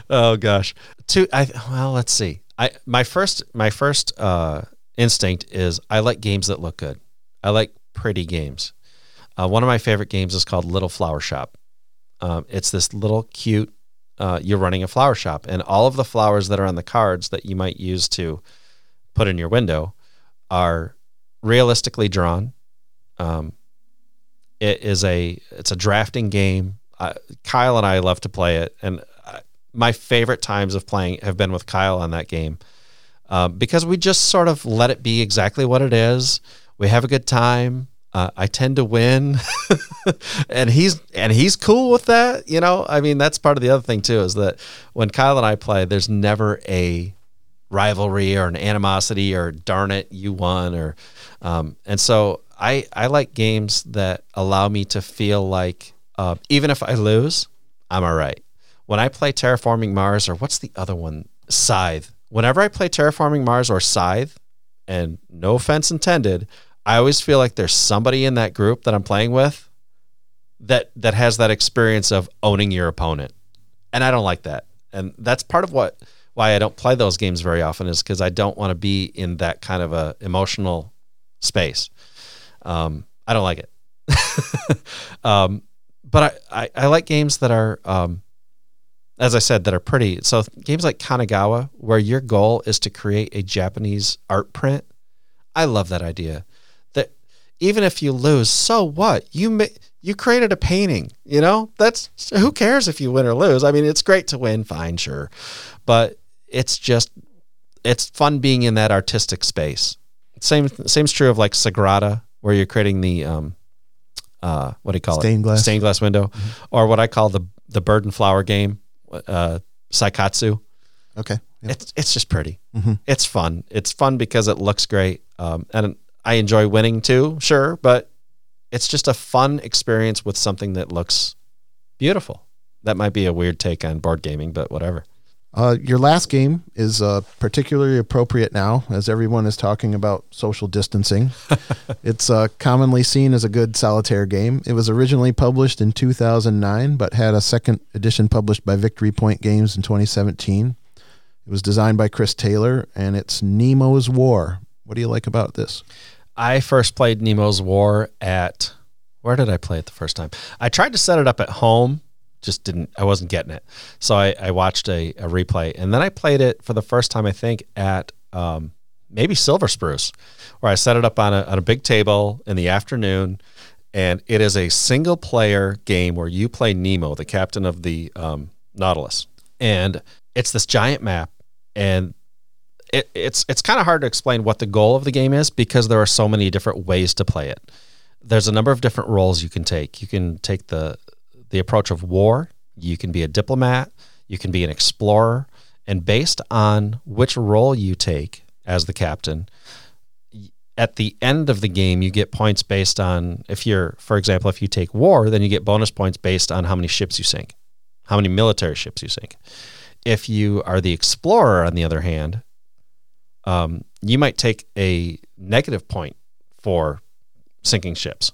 Oh gosh. Let's see. My first instinct is I like games that look good. I like pretty games. One of my favorite games is called Little Flower Shop. It's this little cute. You're running a flower shop, and all of the flowers that are on the cards that you might use to put in your window are realistically drawn. It's a drafting game. Kyle and I love to play it, and my favorite times of playing have been with Kyle on that game because we just sort of let it be exactly what it is. We have a good time. I tend to win, and he's cool with that. You know, I mean, that's part of the other thing too, is that when Kyle and I play, there's never a rivalry or an animosity or darn it, you won. And so I like games that allow me to feel like, even if I lose, I'm all right. When I play Terraforming Mars, or what's the other one? Scythe. Whenever I play Terraforming Mars or Scythe, and no offense intended, I always feel like there's somebody in that group that I'm playing with that has that experience of owning your opponent. And I don't like that. And that's part of why I don't play those games very often, is because I don't want to be in that kind of a emotional space. I don't like it. But I like games that are, as I said, that are pretty. So games like Kanagawa, where your goal is to create a Japanese art print. I love that idea. Even if you lose, so what? You created a painting, you know? That's, who cares if you win or lose? I mean, it's great to win, fine, sure. But it's fun being in that artistic space. Same's true of like Sagrada, where you're creating the stained glass window, or what I call the bird and flower game, Saikatsu. Okay. Yep. It's just pretty. Mm-hmm. It's fun. It's fun because it looks great. And I enjoy winning too, sure, but it's just a fun experience with something that looks beautiful. That might be a weird take on board gaming, but whatever. Your last game is particularly appropriate now, as everyone is talking about social distancing. It's commonly seen as a good solitaire game. It was originally published in 2009, but had a second edition published by Victory Point Games in 2017. It was designed by Chris Taylor, and it's Nemo's War. What do you like about this? I first played Nemo's War at Where did I play it the first time? I tried to set it up at home, just didn't. I wasn't getting it. So I watched a replay, and then I played it for the first time, I think, at maybe Silver Spruce, where I set it up on a big table in the afternoon, and it is a single-player game where you play Nemo, the captain of the Nautilus, and it's this giant map, and it's kind of hard to explain what the goal of the game is because there are so many different ways to play it. There's a number of different roles you can take. You can take the approach of war. You can be a diplomat. You can be an explorer. And based on which role you take as the captain, at the end of the game, you get points based on, for example, if you take war, then you get bonus points based on how many ships you sink, how many military ships you sink. If you are the explorer, on the other hand, you might take a negative point for sinking ships.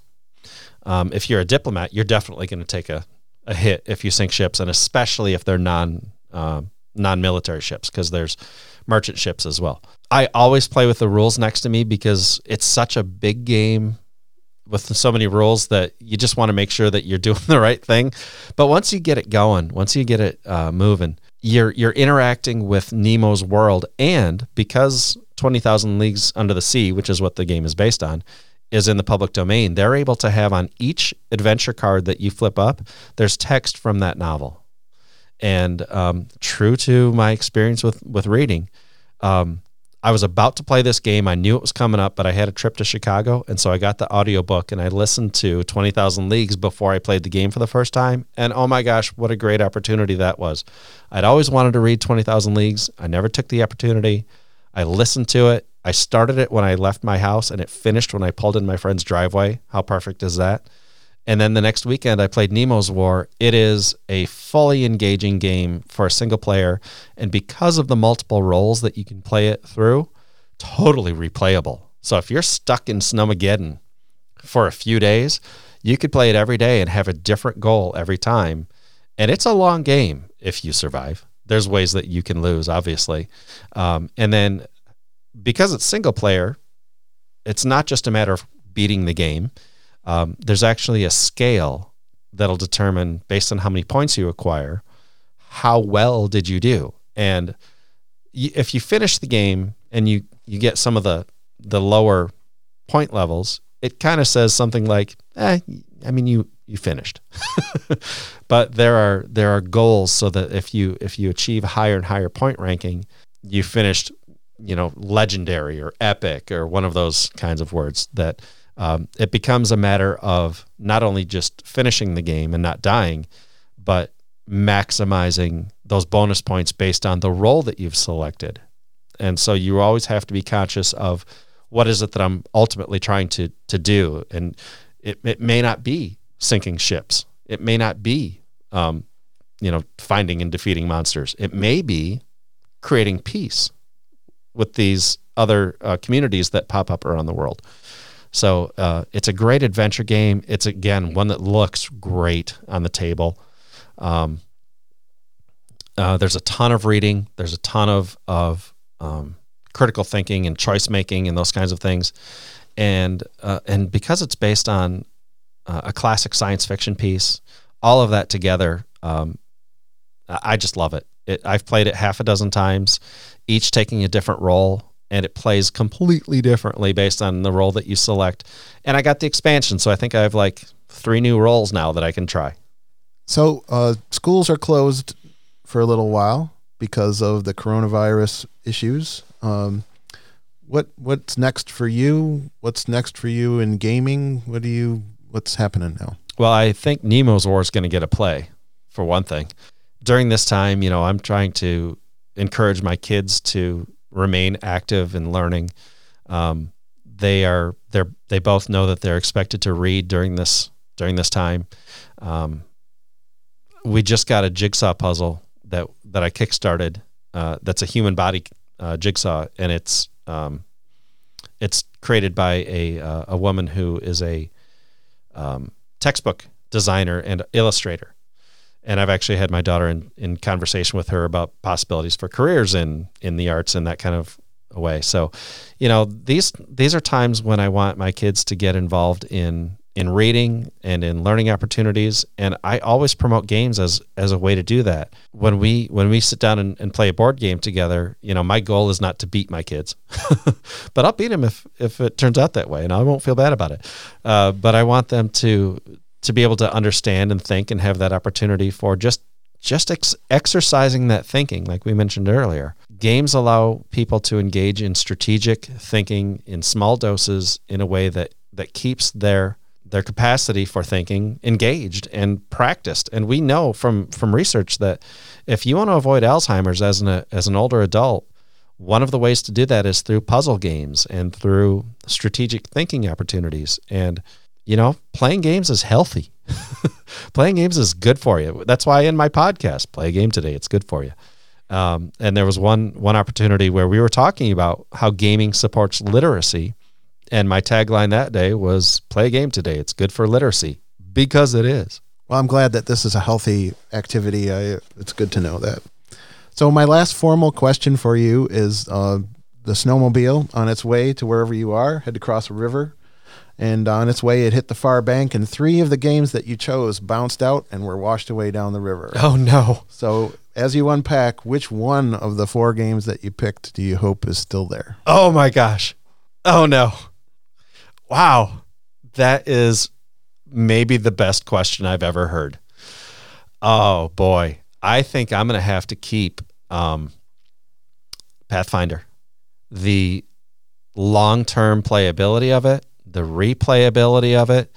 If you're a diplomat, you're definitely going to take a hit if you sink ships, and especially if they're non-military ships, because there's merchant ships as well. I always play with the rules next to me because it's such a big game with so many rules that you just want to make sure that you're doing the right thing. But once you get it going, once you get it moving, you're interacting with Nemo's world, and because 20,000 Leagues Under the Sea, which is what the game is based on, is in the public domain, they're able to have on each adventure card that you flip up, there's text from that novel. And true to my experience with reading, I was about to play this game. I knew it was coming up, but I had a trip to Chicago, and so I got the audiobook, and I listened to 20,000 Leagues before I played the game for the first time, and oh my gosh, what a great opportunity that was. I'd always wanted to read 20,000 Leagues. I never took the opportunity. I listened to it. I started it when I left my house, and it finished when I pulled in my friend's driveway. How perfect is that? And then the next weekend, I played Nemo's War. It is a fully engaging game for a single player, and because of the multiple roles that you can play it through, totally replayable. So if you're stuck in Snowmageddon for a few days, you could play it every day and have a different goal every time. And it's a long game if you survive. There's ways that you can lose, obviously. And then, because it's single player, it's not just a matter of beating the game. There's actually a scale that'll determine, based on how many points you acquire, how well did you do. And if you finish the game and you get some of the lower point levels, it kind of says something like, you finished. But there are goals so that if you achieve higher and higher point ranking, you finished, legendary or epic or one of those kinds of words, that it becomes a matter of not only just finishing the game and not dying, but maximizing those bonus points based on the role that you've selected. And so you always have to be conscious of what is it that I'm ultimately trying to do. And it may not be sinking ships. It may not be, finding and defeating monsters. It may be creating peace with these other communities that pop up around the world. So it's a great adventure game. It's, again, one that looks great on the table. There's a ton of reading. There's a ton of critical thinking and choice making and those kinds of things. And because it's based on a classic science fiction piece, all of that together, I just love it. I've played it half a dozen times, each taking a different role, and it plays completely differently based on the role that you select. And I got the expansion, so I think I have like 3 new roles now that I can try. So schools are closed for a little while because of the coronavirus issues. What's next for you? What's next for you in gaming? What's happening now? Well, I think Nemo's War is going to get a play, for one thing. During this time, I'm trying to encourage my kids to remain active in learning. They both know that they're expected to read during this time. We just got a jigsaw puzzle that I kickstarted. That's a human body jigsaw, and it's created by a woman who is a textbook designer and illustrator. And I've actually had my daughter in conversation with her about possibilities for careers in the arts and that kind of a way. So, these are times when I want my kids to get involved in in reading and in learning opportunities. And I always promote games as a way to do that. When we sit down and play a board game together, you know, my goal is not to beat my kids, but I'll beat them if it turns out that way, and I won't feel bad about it. But I want them to be able to understand and think and have that opportunity for just exercising that thinking, like we mentioned earlier. Games allow people to engage in strategic thinking in small doses in a way that keeps their capacity for thinking engaged and practiced. And we know from research that if you want to avoid Alzheimer's as an older adult, one of the ways to do that is through puzzle games and through strategic thinking opportunities. And, you know, playing games is healthy. Playing games is good for you. That's why in my podcast, Play a Game Today, it's good for you. And there was one opportunity where we were talking about how gaming supports literacy. And my tagline that day was, play a game today. It's good for literacy, because it is. Well, I'm glad that this is a healthy activity. It's good to know that. So my last formal question for you is the snowmobile on its way to wherever you are had to cross a river. And on its way, it hit the far bank, and three of the games that you chose bounced out and were washed away down the river. Oh, no. So as you unpack, which one of the four games that you picked do you hope is still there? Oh, my gosh. Oh, no. Wow. That is maybe the best question I've ever heard. Oh, boy. I think I'm going to have to keep Pathfinder. The long-term playability of it, the replayability of it,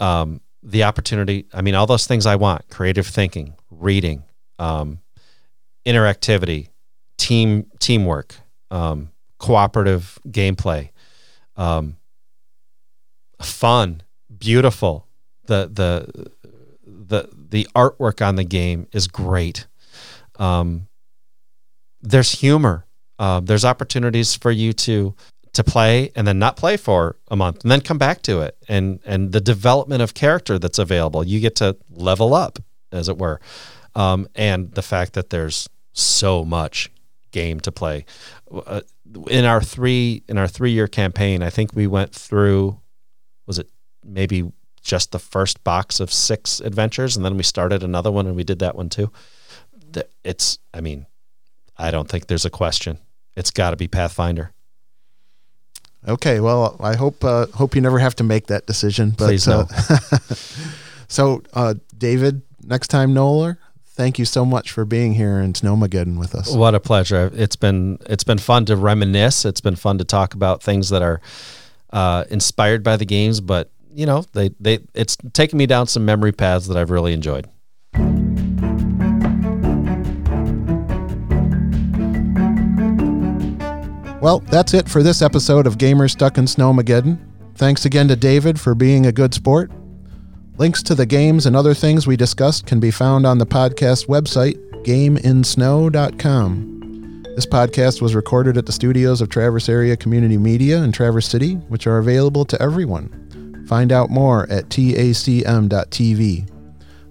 the opportunity. I mean, all those things I want: creative thinking, reading, interactivity, teamwork, cooperative gameplay, fun, beautiful. The artwork on the game is great. There's humor. There's opportunities for you to play and then not play for a month and then come back to it. And the development of character that's available, you get to level up, as it were. And the fact that there's so much game to play. In our 3-year campaign, I think we went through, was it maybe just the first box of 6 adventures? And then we started another one and we did that one too. I don't think there's a question. It's got to be Pathfinder. Okay, well, I hope you never have to make that decision. But, please, no. So, David, next time Knoller, thank you so much for being here in Snowmageddon with us. What a pleasure. It's been fun to reminisce. It's been fun to talk about things that are inspired by the games, but, you know, it's taken me down some memory paths that I've really enjoyed. Well, that's it for this episode of Gamers Stuck in Snowmageddon. Thanks again to David for being a good sport. Links to the games and other things we discussed can be found on the podcast website, gameinsnow.com. This podcast was recorded at the studios of Traverse Area Community Media in Traverse City, which are available to everyone. Find out more at tacm.tv.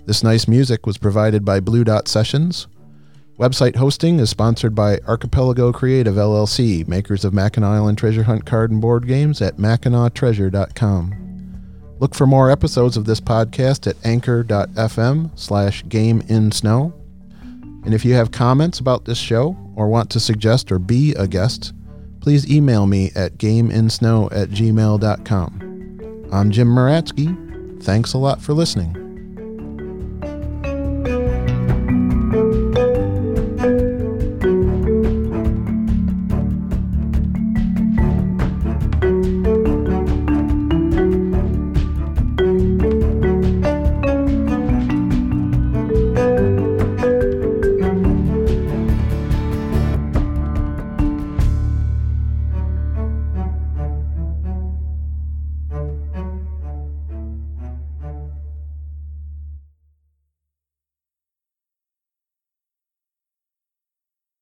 This nice music was provided by Blue Dot Sessions. Website hosting is sponsored by Archipelago Creative, LLC, makers of Mackinac Island Treasure Hunt card and board games at MackinacTreasure.com. Look for more episodes of this podcast at anchor.fm/gameinsnow. And if you have comments about this show or want to suggest or be a guest, please email me at gameinsnow@gmail.com. I'm Jim Muratsky. Thanks a lot for listening.